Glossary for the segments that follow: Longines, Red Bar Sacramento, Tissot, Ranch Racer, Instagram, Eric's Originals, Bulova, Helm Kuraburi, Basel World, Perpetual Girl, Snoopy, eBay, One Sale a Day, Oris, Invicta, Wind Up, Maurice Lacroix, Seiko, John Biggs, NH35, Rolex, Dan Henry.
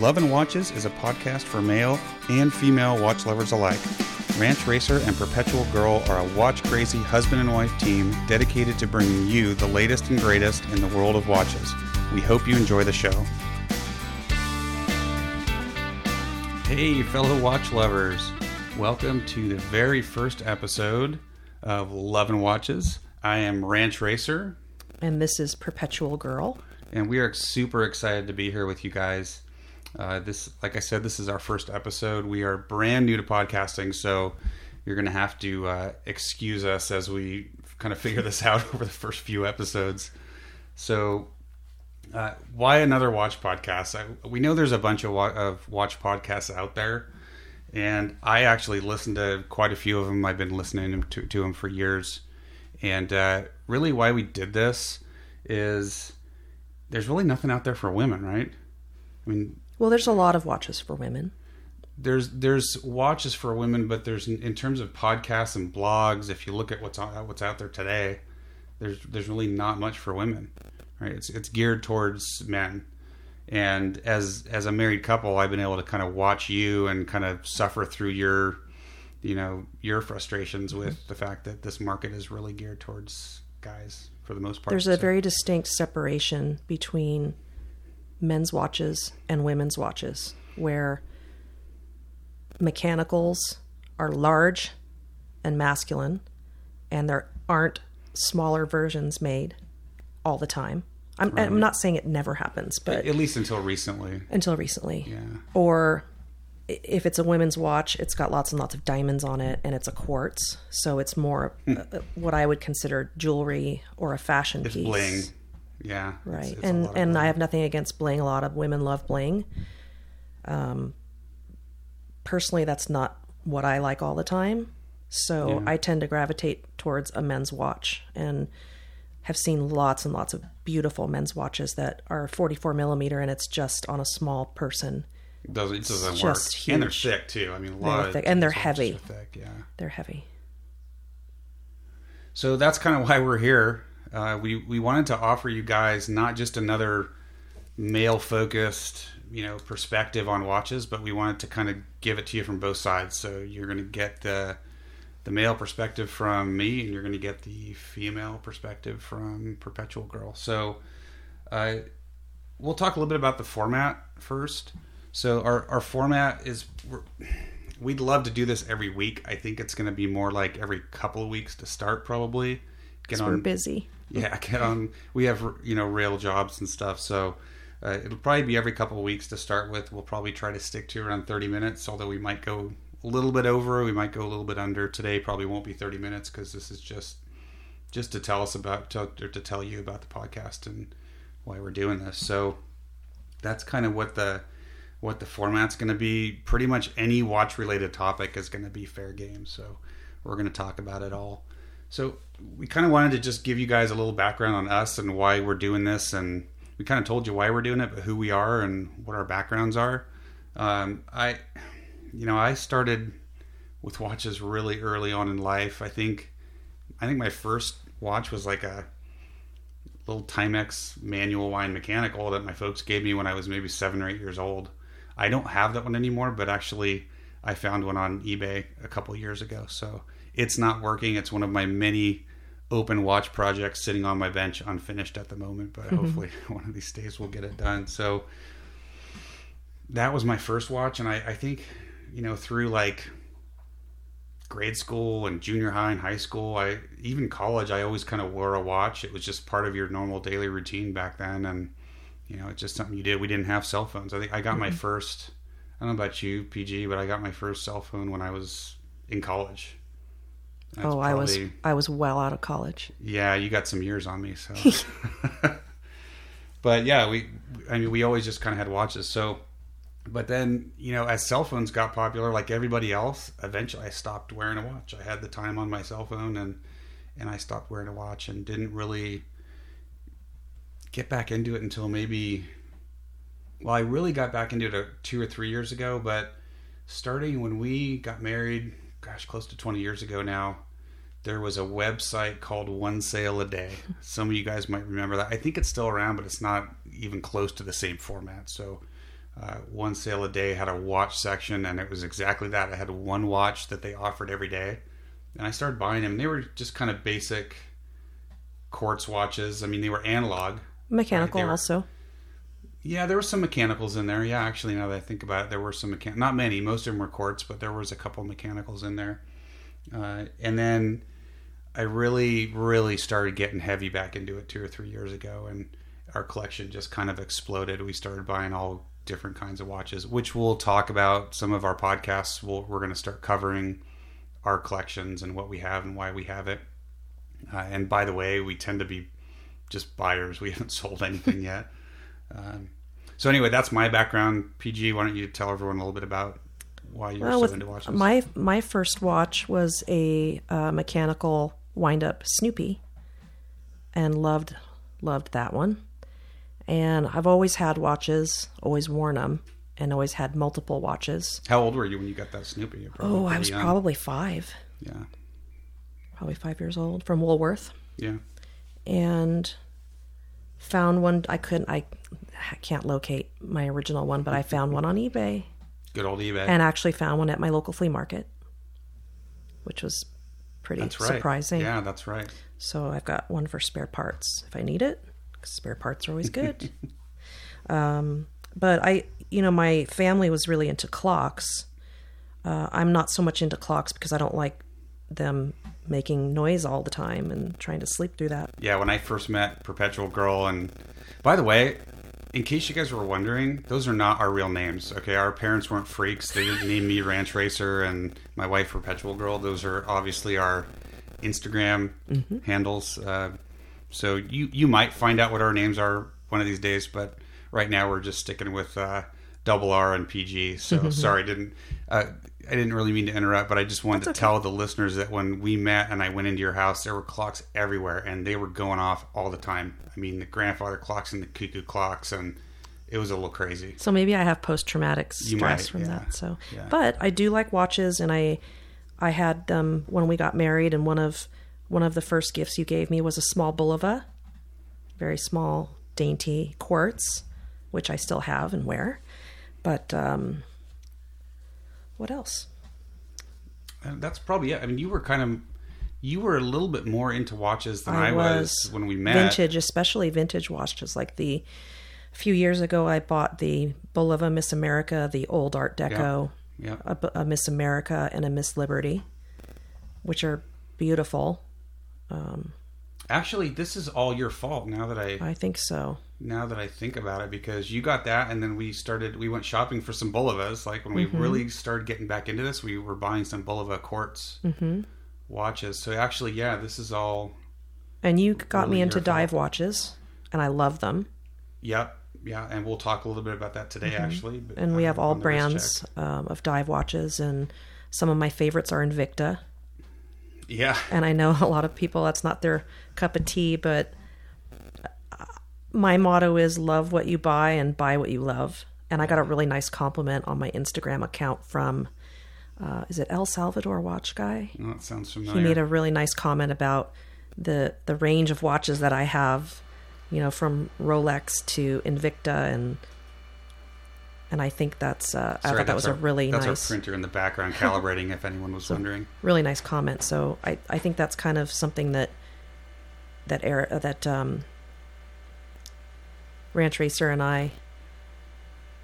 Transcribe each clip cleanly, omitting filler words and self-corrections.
Love and Watches is a podcast for male and female watch lovers alike. Ranch Racer and Perpetual Girl are a watch-crazy husband and wife team dedicated to bringing you the latest and greatest in the world of watches. We hope you enjoy the show. Hey, fellow watch lovers. Welcome to the very first episode of Love and Watches. I am Ranch Racer. And this is Perpetual Girl. And we are super excited to be here with you guys. This, like I said, this is our first episode. We are brand new to podcasting, so you're going to have to excuse us as we kind of figure this out over the first few episodes. So why another watch podcast? We know there's a bunch of watch podcasts out there, and I actually listened to quite a few of them. I've been listening to them for years. And really why we did this is there's really nothing out there for women, right? I mean... Well, there's a lot of watches for women. There's watches for women, but there's in terms of podcasts and blogs, if you look at what's out there today, there's really not much for women, right? It's geared towards men. And as a married couple, I've been able to kind of watch you and kind of suffer through your frustrations with the fact that this market is really geared towards guys for the most part. There's a very distinct separation between men's watches and women's watches, where mechanicals are large and masculine, and there aren't smaller versions made all the time. I'm not saying it never happens, but at least until recently. Yeah. Or if it's a women's watch, it's got lots and lots of diamonds on it, and it's a quartz, so it's more what I would consider jewelry or a fashion piece. Bling. Yeah. Right. And I have nothing against bling. A lot of women love bling. Personally, that's not what I like all the time. So yeah. I tend to gravitate towards a men's watch and have seen lots and lots of beautiful men's watches that are 44 millimeter and it's just on a small person. It doesn't work. Huge. And they're thick too. I mean, a lot of... And they're heavy. Thick, yeah. They're heavy. So that's kind of why we're here. We wanted to offer you guys not just another male-focused, perspective on watches, but we wanted to kind of give it to you from both sides. So you're going to get the male perspective from me, and you're going to get the female perspective from Perpetual Girl. So we'll talk a little bit about the format first. So our format is... We'd love to do this every week. I think it's going to be more like every couple of weeks to start, probably. Because we're busy. Yeah, we have, real jobs and stuff, so it'll probably be every couple of weeks to start with. We'll probably try to stick to around 30 minutes, although we might go a little bit over, we might go a little bit under. Today probably won't be 30 minutes because this is just to tell us about, to tell you about the podcast and why we're doing this. So that's kind of what the format's going to be. Pretty much any watch-related topic is going to be fair game, so we're going to talk about it all. So we kind of wanted to just give you guys a little background on us and why we're doing this. And we kind of told you why we're doing it, but who we are and what our backgrounds are. I started with watches really early on in life. I think my first watch was like a little Timex manual wine mechanical that my folks gave me when I was maybe 7 or 8 years old. I don't have that one anymore, but actually I found one on eBay a couple years ago. So it's not working. It's one of my many open watch projects sitting on my bench unfinished at the moment, but hopefully one of these days we'll get it done. So that was my first watch. And I think, through like grade school and junior high and high school, even college, I always kind of wore a watch. It was just part of your normal daily routine back then. And, it's just something you did. We didn't have cell phones. I think I got my first, I don't know about you, PG, but I got my first cell phone when I was in college. That's probably, I was well out of college. Yeah, you got some years on me, so. But yeah, we always just kind of had watches. So, but then, as cell phones got popular, like everybody else, eventually I stopped wearing a watch. I had the time on my cell phone and I stopped wearing a watch and didn't really get back into it until I really got back into it 2 or 3 years ago, but starting when we got married, gosh, close to 20 years ago now, there was a website called One Sale a Day. Some of you guys might remember that. I think it's still around, but it's not even close to the same format. So One Sale a Day had a watch section, and it was exactly that. I had one watch that they offered every day, and I started buying them. They were just kind of basic quartz watches. I mean, they were analog. Mechanical, right? Also. Yeah, there were some mechanicals in there. Yeah, actually, now that I think about it, there were some mechanical. Not many. Most of them were quartz, but there was a couple mechanicals in there. And then I really started getting heavy back into it 2 or 3 years ago, and our collection just kind of exploded. We started buying all different kinds of watches, which we'll talk about. Some of our podcasts, we're going to start covering our collections and what we have and why we have it. And by the way, we tend to be just buyers. We haven't sold anything yet. So anyway, that's my background. PG, why don't you tell everyone a little bit about why you're so into watches? My first watch was a mechanical wind-up Snoopy, and loved that one. And I've always had watches, always worn them, and always had multiple watches. How old were you when you got that Snoopy? I was young. Probably five. Yeah. Probably 5 years old, from Woolworth. Yeah. And found one. I can't locate my original one, but I found one on eBay. Good old eBay. And actually found one at my local flea market, which was pretty surprising. Yeah, that's right. So I've got one for spare parts if I need it. Spare parts are always good. But I, my family was really into clocks. I'm not so much into clocks because I don't like them making noise all the time and trying to sleep through that. Yeah, when I first met Perpetual Girl, and by the way, in case you guys were wondering, those are not our real names. Okay, our parents weren't freaks. They didn't name me Ranch Racer and my wife Perpetual Girl. Those are obviously our Instagram handles. So you might find out what our names are one of these days, but right now we're just sticking with double R and PG. So sorry, I didn't really mean to interrupt, but I just wanted to tell the listeners that when we met and I went into your house, there were clocks everywhere and they were going off all the time. I mean, the grandfather clocks and the cuckoo clocks, and it was a little crazy. So maybe I have post-traumatic stress from that. So, yeah. But I do like watches, and I had them when we got married, and one of the first gifts you gave me was a small Bulova, very small, dainty quartz, which I still have and wear. But what else? That's probably it. I mean, you were a little bit more into watches than I was when we met. Vintage, especially vintage watches. Like a few years ago, I bought the Bulova Miss America, the old Art Deco, a Miss America and a Miss Liberty, which are beautiful. Actually, this is all your fault now that I think so. Now that I think about it, because you got that, and then we went shopping for some Bulovas. Like when we really started getting back into this, we were buying some Bulova quartz watches. So actually, yeah, this is all. And you got really me into dive watches, and I love them. Yep. Yeah. And we'll talk a little bit about that today, actually. But and we have all brands of dive watches, and some of my favorites are Invicta. Yeah. And I know a lot of people, that's not their cup of tea, but my motto is love what you buy and buy what you love. And I got a really nice compliment on my Instagram account from, is it El Salvador Watch Guy? Oh, that sounds familiar. He made a really nice comment about the range of watches that I have, from Rolex to Invicta, and I think that was a really nice... our printer in the background calibrating, if anyone was wondering. Really nice comment. So I think that's kind of something that Ranch Racer and I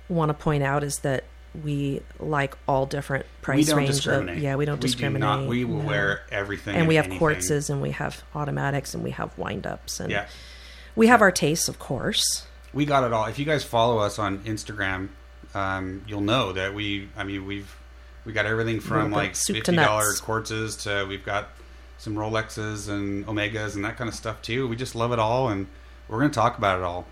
want to point out, is that we like all different price ranges. We don't discriminate. We don't discriminate. We will wear everything. And we have quartzes, and we have automatics, and we have wind-ups. And we have our tastes, of course. We got it all. If you guys follow us on Instagram... you'll know that we got everything from like $50 quartzes to we've got some Rolexes and Omegas and that kind of stuff too. We just love it all, and we're going to talk about it all.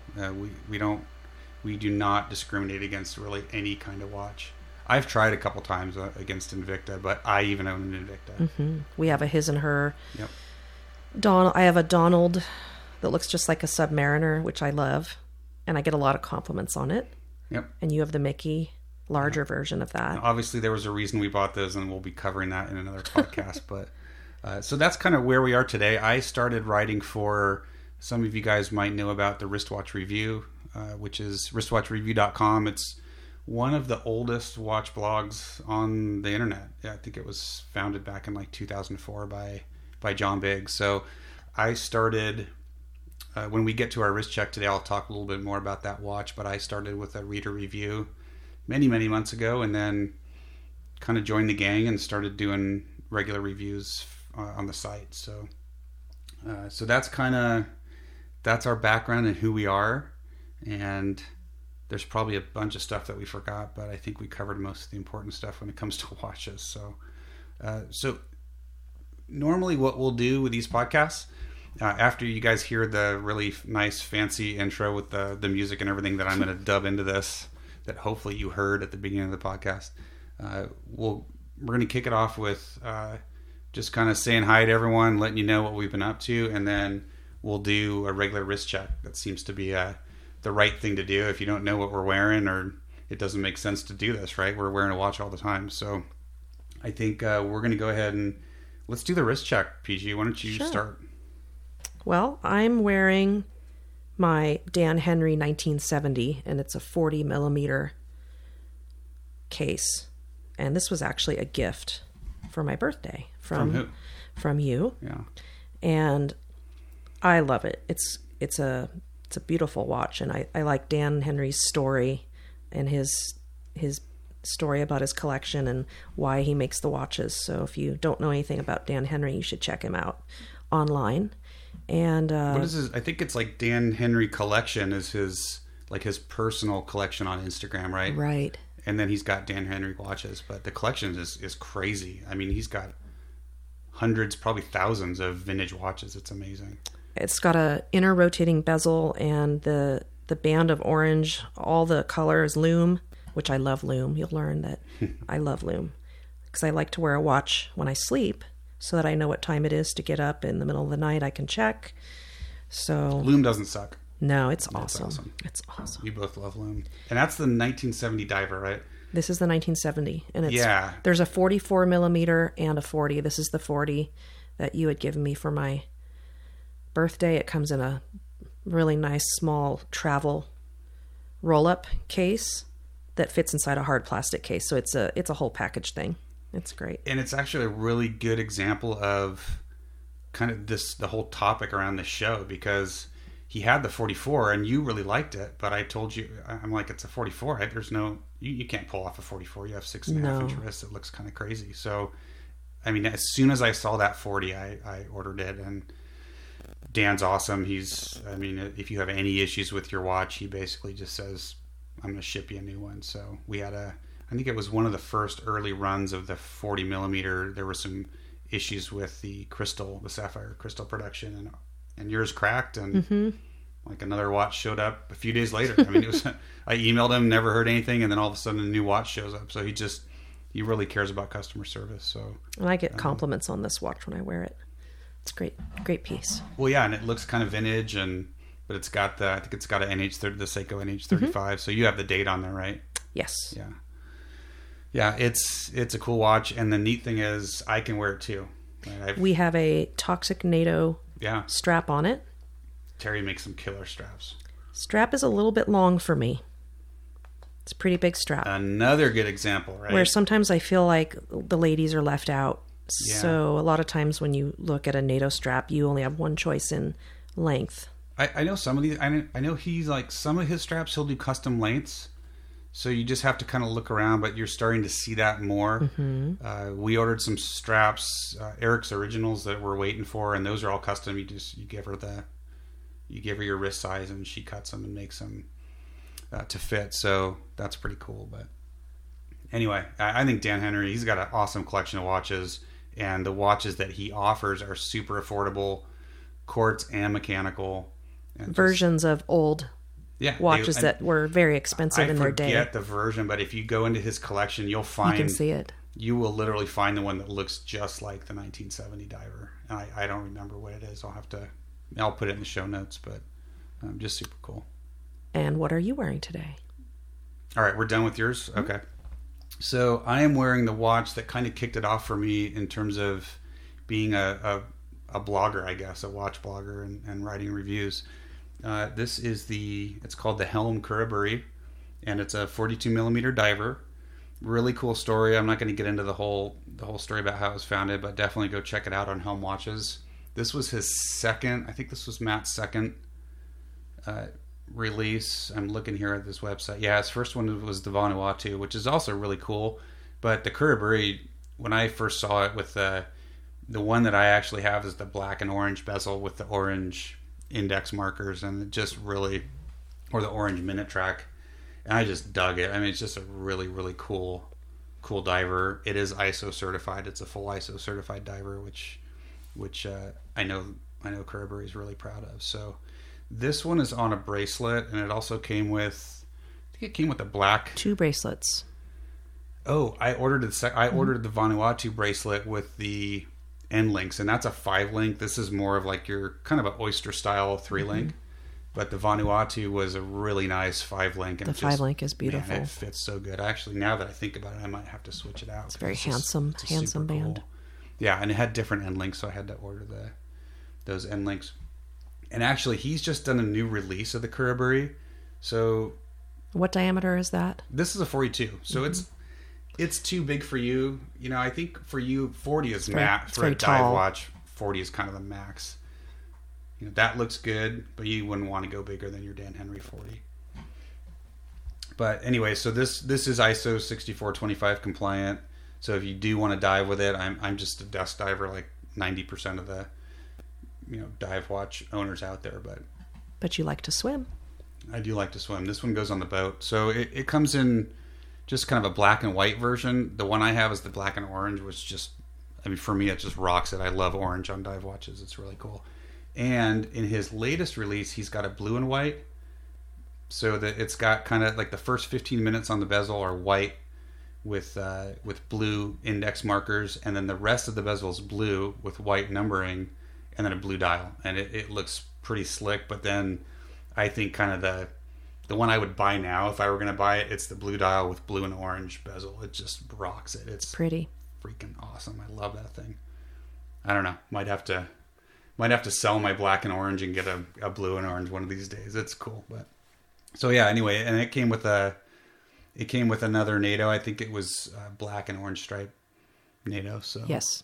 We do not discriminate against really any kind of watch. I've tried a couple times against Invicta, but I even own an Invicta. We have a his and her. Yep. I have a Donald that looks just like a Submariner, which I love, and I get a lot of compliments on it. Yep. And you have the Mickey larger version of that. And obviously, there was a reason we bought those, and we'll be covering that in another podcast. But so that's kind of where we are today. I started writing for, some of you guys might know about the Wristwatch Review, which is wristwatchreview.com. It's one of the oldest watch blogs on the internet. I think it was founded back in like 2004 by John Biggs. So I started, when we get to our wrist check today, I'll talk a little bit more about that watch, but I started with a reader review many, many months ago, and then kind of joined the gang and started doing regular reviews on the site. So that's our background and who we are. And there's probably a bunch of stuff that we forgot, but I think we covered most of the important stuff when it comes to watches. So normally what we'll do with these podcasts, after you guys hear the really nice fancy intro with the music and everything that I'm going to dub into this, that hopefully you heard at the beginning of the podcast, we're going to kick it off with just kind of saying hi to everyone, letting you know what we've been up to, and then we'll do a regular wrist check. That seems to be the right thing to do if you don't know what we're wearing, or it doesn't make sense to do this, right? We're wearing a watch all the time. So I think we're going to go ahead and let's do the wrist check, PG. Why don't you start? Well, I'm wearing my Dan Henry 1970, and it's a 40 millimeter case. And this was actually a gift for my birthday from who? From you. Yeah. And I love it. It's a beautiful watch, and I like Dan Henry's story and his story about his collection and why he makes the watches. So if you don't know anything about Dan Henry, you should check him out online. And what is his? I think it's like Dan Henry Collection is his personal collection on Instagram, right? Right. And then he's got Dan Henry watches, but the collection is crazy. I mean, he's got hundreds, probably thousands of vintage watches. It's amazing. It's got a inner rotating bezel, and the band of orange, all the colors, loom, which I love loom. You'll learn that I love loom because I like to wear a watch when I sleep so that I know what time it is to get up in the middle of the night. I can check. So loom doesn't suck. No, it's awesome. It's awesome. We both love loom. And that's the 1970 diver, right? This is the 1970. And it's, there's a 44 millimeter and a 40. This is the 40 that you had given me for my birthday. It comes in a really nice small travel roll-up case that fits inside a hard plastic case. So it's a whole package thing. It's great. And it's actually a really good example of kind of the whole topic around the show, because he had the 44 and you really liked it, but I told you, I'm like, it's a 44, right? There's no, you can't pull off a 44. You have 6.5 inch wrists. It looks kind of crazy. So, I mean, as soon as I saw that 40, I ordered it, and Dan's awesome. If you have any issues with your watch, he basically just says, I'm going to ship you a new one. So we had I think it was one of the first early runs of the 40 millimeter. There were some issues with the sapphire crystal production, and yours cracked, and like another watch showed up a few days later. I mean, I emailed him, never heard anything. And then all of a sudden a new watch shows up. So he really cares about customer service. So, and I get compliments on this watch when I wear it. It's great. Great piece. Well, yeah. And it looks kind of vintage, but it's got I think it's got an the Seiko NH35. So you have the date on there, right? Yes. Yeah. Yeah. It's a cool watch. And the neat thing is I can wear it too. Right? We have a Toxic NATO strap on it. Terry makes some killer straps. Strap is a little bit long for me. It's a pretty big strap. Another good example, right? Where sometimes I feel like the ladies are left out. Yeah. So a lot of times when you look at a NATO strap, you only have one choice in length. I know some of these. I know he's like, some of his straps, he'll do custom lengths. So you just have to kind of look around, but you're starting to see that more. We ordered some straps, Eric's Originals, that we're waiting for, and those are all custom. You give her your wrist size, and she cuts them and makes them to fit. So that's pretty cool. But anyway, I think Dan Henry, he's got an awesome collection of watches, and the watches that he offers are super affordable, quartz and mechanical, and versions of old. Yeah, watches that were very expensive in their day. I forget the version, but if you go into his collection, you can see it. You will literally find the one that looks just like the 1970 diver. And I don't remember what it is. I'll put it in the show notes, but just super cool. And what are you wearing today? All right, we're done with yours. Mm-hmm. Okay. So I am wearing the watch that kind of kicked it off for me in terms of being a blogger, I guess, a watch blogger and writing reviews. It's called the Helm Kuraburi. and it's a 42 millimeter diver. Really cool story. I'm not going to get into the whole story about how it was founded, but definitely go check it out on Helm Watches. This was his second, I think this was Matt's second release. I'm looking here at this website. Yeah, his first one was the Vanuatu, which is also really cool. But the Kuraburi, when I first saw it with the one that I actually have is the black and orange bezel with the orange index markers, and it just really, or the orange minute track. And I just dug it. I mean, it's just a really, really cool diver. It is ISO certified. It's a full ISO certified diver, which I know Kuraburi is really proud of. So this one is on a bracelet, and it also came with, I think it came with a black. Two bracelets. Oh, I ordered the Vanuatu bracelet with the end links, and that's a 5-link. This is more of like your kind of an oyster style 3-link. Mm-hmm. But the Vanuatu was a really nice 5-link. The 5-link is beautiful. Man, it fits so good. Actually, now that I think about it, I might have to switch it out. It's very handsome. It's handsome band. Cool. Yeah, and it had different end links, so I had to order those end links. And actually, he's just done a new release of the Kuraburi. So, what diameter is that? This is a 42. So it's too big for you. You know, I think for you, 40 is max. For a dive watch, 40 is kind of the max. You know, that looks good, but you wouldn't want to go bigger than your Dan Henry 40. But anyway, so this is ISO 6425 compliant. So if you do want to dive with it, I'm just a desk diver, like 90% of the dive watch owners out there. But you like to swim. I do like to swim. This one goes on the boat, so it comes in just kind of a black and white version. The one I have is the black and orange, which just, I mean, for me, it just rocks it. I love orange on dive watches. It's really cool. And in his latest release, he's got a blue and white, so that it's got kind of like the first 15 minutes on the bezel are white with blue index markers, and then the rest of the bezel is blue with white numbering, and then a blue dial, and it looks pretty slick. But then I think kind of the one I would buy now if I were going to buy it, it's the blue dial with blue and orange bezel. It just rocks it. It's pretty freaking awesome. I love that thing. I don't know. Might have to sell my black and orange and get a blue and orange one of these days. It's cool. But so yeah, anyway, and it came with another NATO. I think it was black and orange stripe NATO. So yes,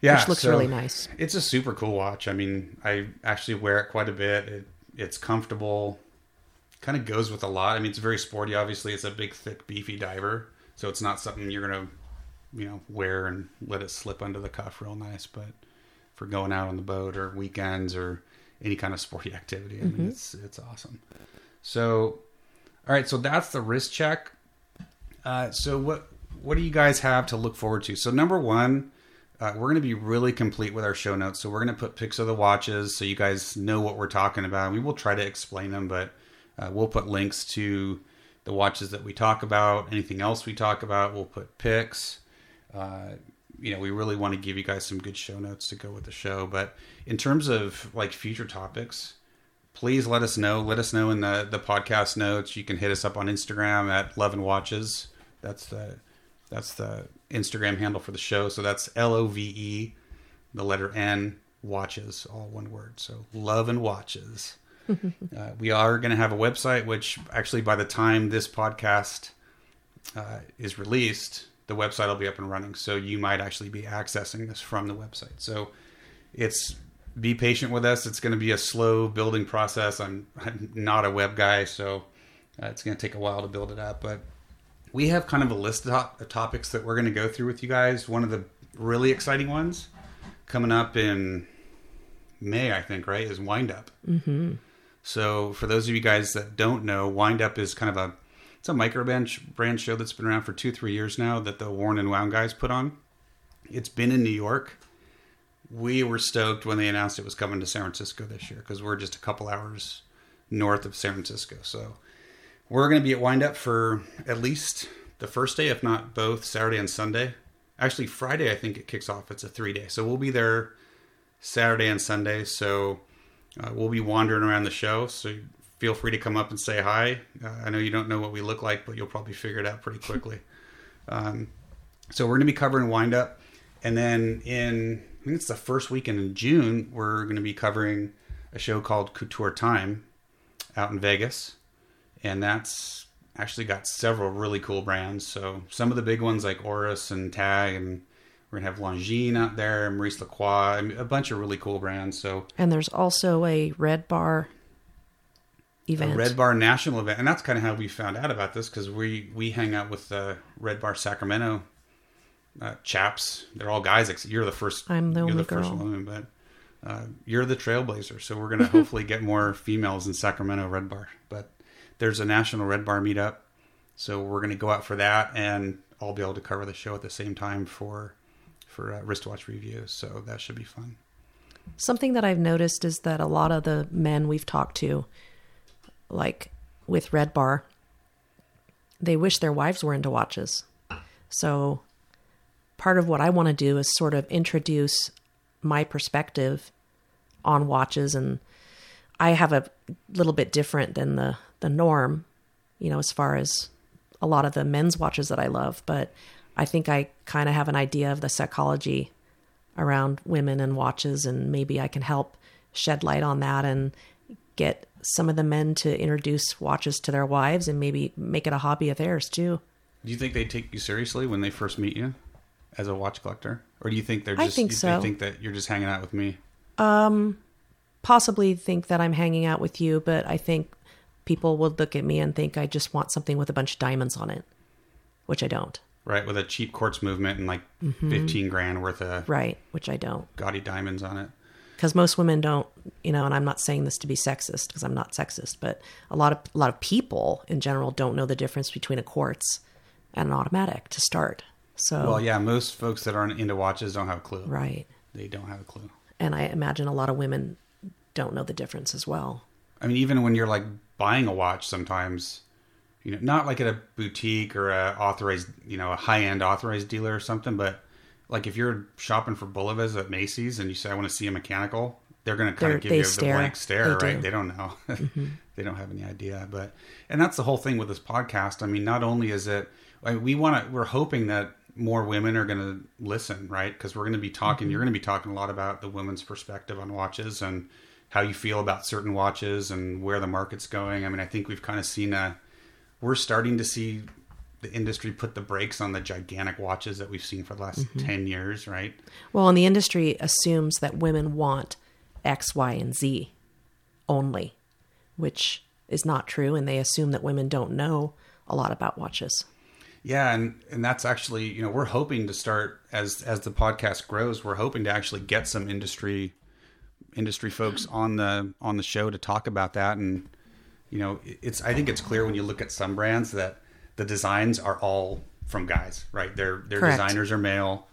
yeah, which looks really nice. It's a super cool watch. I mean, I actually wear it quite a bit. It's comfortable. Kind of goes with a lot. I mean, it's very sporty. Obviously, it's a big, thick, beefy diver, so it's not something you're gonna wear and let it slip under the cuff real nice, but for going out on the boat or weekends or any kind of sporty activity. I mean, it's awesome. So, all right. So that's the wrist check. So what do you guys have to look forward to? So number one, we're going to be really complete with our show notes. So we're going to put pics of the watches so you guys know what we're talking about. We will try to explain them, but we'll put links to the watches that we talk about. Anything else we talk about, we'll put pics. We really want to give you guys some good show notes to go with the show. But in terms of like future topics, please let us know. Let us know in the podcast notes. You can hit us up on Instagram at Love and Watches. That's the Instagram handle for the show. So that's LOVE, the letter N, watches, all one word. So Love and Watches. We are going to have a website, which actually by the time this podcast is released, the website will be up and running. So you might actually be accessing this from the website. So be patient with us. It's going to be a slow building process. I'm not a web guy, so it's going to take a while to build it up. But we have kind of a list of topics that we're going to go through with you guys. One of the really exciting ones coming up in May, I think, right, is Wind Up. Mm-hmm. So for those of you guys that don't know, Wind Up is kind of It's a micro brand show that's been around for 2-3 years now that the Worn and Wound guys put on. It's been in New York. We were stoked when they announced it was coming to San Francisco this year because we're just a couple hours north of San Francisco. So we're going to be at Wind Up for at least the first day, if not both, Saturday and Sunday. Actually, Friday, I think it kicks off. It's a 3-day. So we'll be there Saturday and Sunday. So we'll be wandering around the show. So feel free to come up and say hi. I know you don't know what we look like, but you'll probably figure it out pretty quickly. So we're going to be covering Wind Up. And then I think it's the first weekend in June, we're going to be covering a show called Couture Time out in Vegas. And that's actually got several really cool brands. So some of the big ones like Oris and Tag, and we're going to have Longines out there, and Maurice Lacroix, and a bunch of really cool brands. So, and there's also a Red Bar event. A Red Bar National event. And that's kind of how we found out about this, because we hang out with the Red Bar Sacramento chaps. They're all guys. You're the first. I'm the only girl. You're the first woman, but... you're the trailblazer, so we're going to hopefully get more females in Sacramento Red Bar. But there's a national Red Bar meetup, so we're going to go out for that, and I'll be able to cover the show at the same time for wristwatch reviews, so that should be fun. Something that I've noticed is that a lot of the men we've talked to, like with Red Bar, they wish their wives were into watches. So part of what I want to do is sort of introduce my perspective on watches, and I have a little bit different than the norm, you know, as far as a lot of the men's watches that I love, but I think I kind of have an idea of the psychology around women and watches, and maybe I can help shed light on that and get some of the men to introduce watches to their wives and maybe make it a hobby of theirs too. Do you think they take you seriously when they first meet you as a watch collector? Or do you think they're just, I think that you're just hanging out with me? Possibly think that I'm hanging out with you, but I think people would look at me and think I just want something with a bunch of diamonds on it, which I don't. Right. With a cheap quartz movement and like 15 grand worth of. Right. Which I don't. Gaudy diamonds on it. Cause most women don't, you know, and I'm not saying this to be sexist cause I'm not sexist, but a lot of people in general don't know the difference between a quartz and an automatic to start. So, well, yeah, most folks that aren't into watches don't have a clue. Right. They don't have a clue. And I imagine a lot of women don't know the difference as well. I mean, even when you're like buying a watch sometimes, you know, not like at a boutique or a authorized, you know, a high-end authorized dealer or something, but like if you're shopping for Bulevas at Macy's and you say, I want to see a mechanical, they're going to kind of give you the blank stare, right? They don't know. They don't have any idea. But, and that's the whole thing with this podcast. I mean, not only is it, we're hoping that more women are going to listen, right? Because we're going to be talking, you're going to be talking a lot about the women's perspective on watches and how you feel about certain watches and where the market's going. I mean, I think we've kind of seen we're starting to see the industry put the brakes on the gigantic watches that we've seen for the last 10 years, right? Well, and the industry assumes that women want X, Y, and Z only, which is not true. And they assume that women don't know a lot about watches. Yeah, and that's actually, you know, we're hoping to start as the podcast grows, we're hoping to actually get some industry folks on the show to talk about that. And you know, I think it's clear when you look at some brands that the designs are all from guys, right? Their Correct. Designers are male.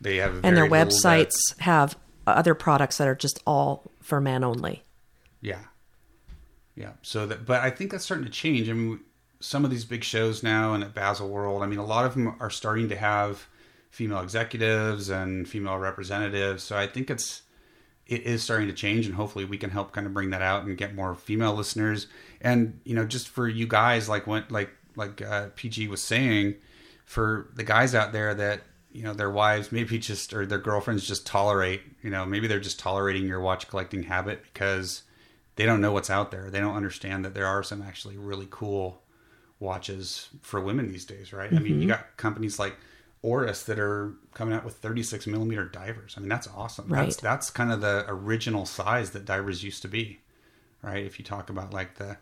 They have very their websites have other products that are just all for men only. Yeah. Yeah. So but I think that's starting to change. I mean, some of these big shows now and at Basel World, I mean, a lot of them are starting to have female executives and female representatives. So I think it is starting to change, and hopefully we can help kind of bring that out and get more female listeners. And, you know, just for you guys, like PG was saying, for the guys out there that, you know, their wives, maybe just, or their girlfriends just tolerate, you know, maybe they're just tolerating your watch collecting habit because they don't know what's out there. They don't understand that there are some actually really cool watches for women these days, right? I mean, you got companies like Oris that are coming out with 36 millimeter divers. I mean, that's awesome. Right. That's kind of the original size that divers used to be, right? If you talk about like the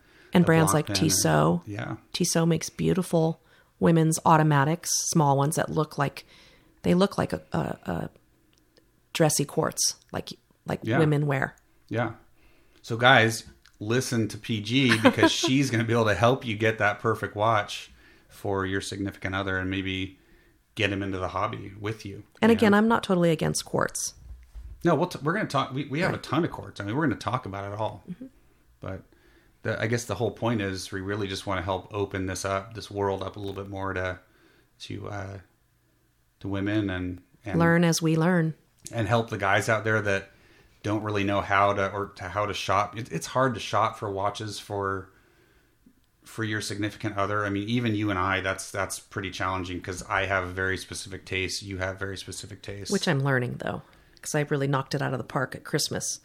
brands like Tissot. Yeah. Tissot makes beautiful women's automatics, small ones that look like a dressy quartz, like women wear. Yeah. So guys, listen to PG because she's going to be able to help you get that perfect watch for your significant other and maybe get him into the hobby with you. And again, I'm not totally against quartz. No, we're going to talk. We have a ton of quartz. I mean, we're going to talk about it all. But I guess the whole point is we really just want to help open this world up a little bit more to women and learn as we learn and help the guys out there that don't really know how to shop. It's hard to shop for watches for your significant other. I mean, even you and I, that's pretty challenging because I have very specific tastes. You have very specific tastes. Which I'm learning though, because I really knocked it out of the park at Christmas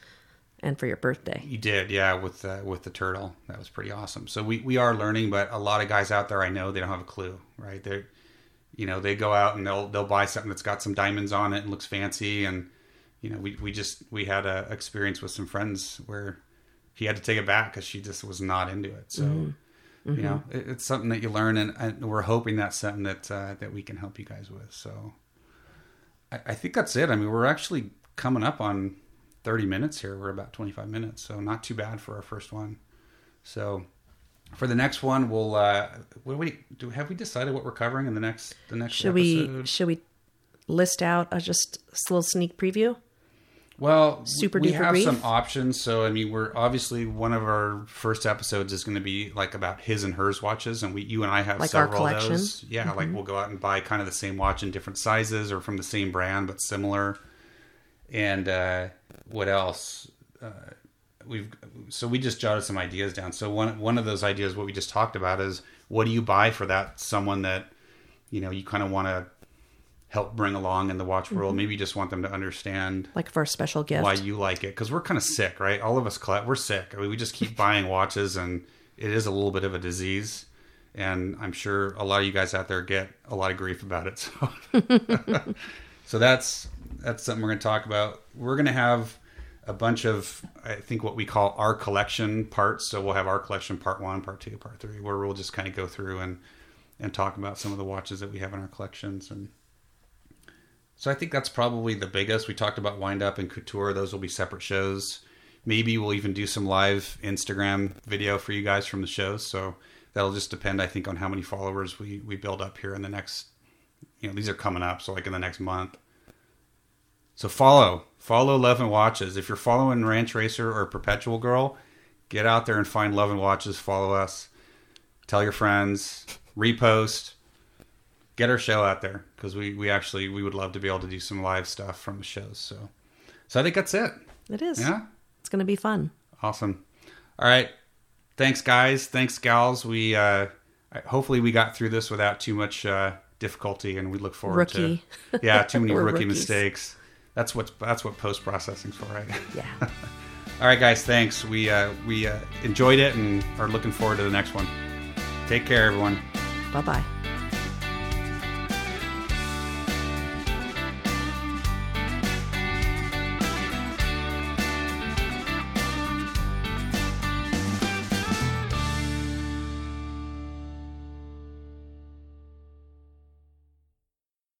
and for your birthday. You did, yeah, with the turtle. That was pretty awesome. So we are learning, but a lot of guys out there, I know, they don't have a clue, right? They're, you know, they go out and they'll buy something that's got some diamonds on it and looks fancy. And, you know, we had a experience with some friends where he had to take it back because she just was not into it. So, you know, it's something that you learn, and we're hoping that's something that, that we can help you guys with. So I think that's it. I mean, we're actually coming up on 30 minutes here. We're about 25 minutes. So not too bad for our first one. So for the next one, we'll, have we decided what we're covering in the next episode? Should we list out just a little sneak preview? Well, we have some options. So, I mean, we're obviously, one of our first episodes is going to be like about his and hers watches. And you and I have like several of those. Yeah. Mm-hmm. Like we'll go out and buy kind of the same watch in different sizes or from the same brand, but similar. And, what else? So we just jotted some ideas down. So one of those ideas, what we just talked about, is what do you buy for that someone that, you know, you kind of want to help bring along in the watch world. Maybe you just want them to understand, like, for a special gift, why you like it. Because we're kind of sick, right? All of us, we're sick. I mean, we just keep buying watches, and it is a little bit of a disease. And I'm sure a lot of you guys out there get a lot of grief about it. So, so that's something we're going to talk about. We're going to have a bunch of, I think, what we call our collection parts. So we'll have our collection part 1, part 2, part 3, where we'll just kind of go through and talk about some of the watches that we have in our collections. And so I think that's probably the biggest. We talked about Wind Up and Couture. Those will be separate shows. Maybe we'll even do some live Instagram video for you guys from the show. So that'll just depend, I think, on how many followers we build up here in the next, you know, these are coming up. So like in the next month. So follow Love and Watches. If you're following Ranch Racer or Perpetual Girl, get out there and find Love and Watches. Follow us. Tell your friends. Repost. Get our show out there, because we would love to be able to do some live stuff from the shows. So I think that's it. It is. Yeah. It's going to be fun. Awesome. All right. Thanks, guys. Thanks, gals. We hopefully we got through this without too much difficulty, and we look forward to too many rookie mistakes. That's what post processing's for, right? Yeah. All right, guys. Thanks. We enjoyed it and are looking forward to the next one. Take care, everyone. Bye bye.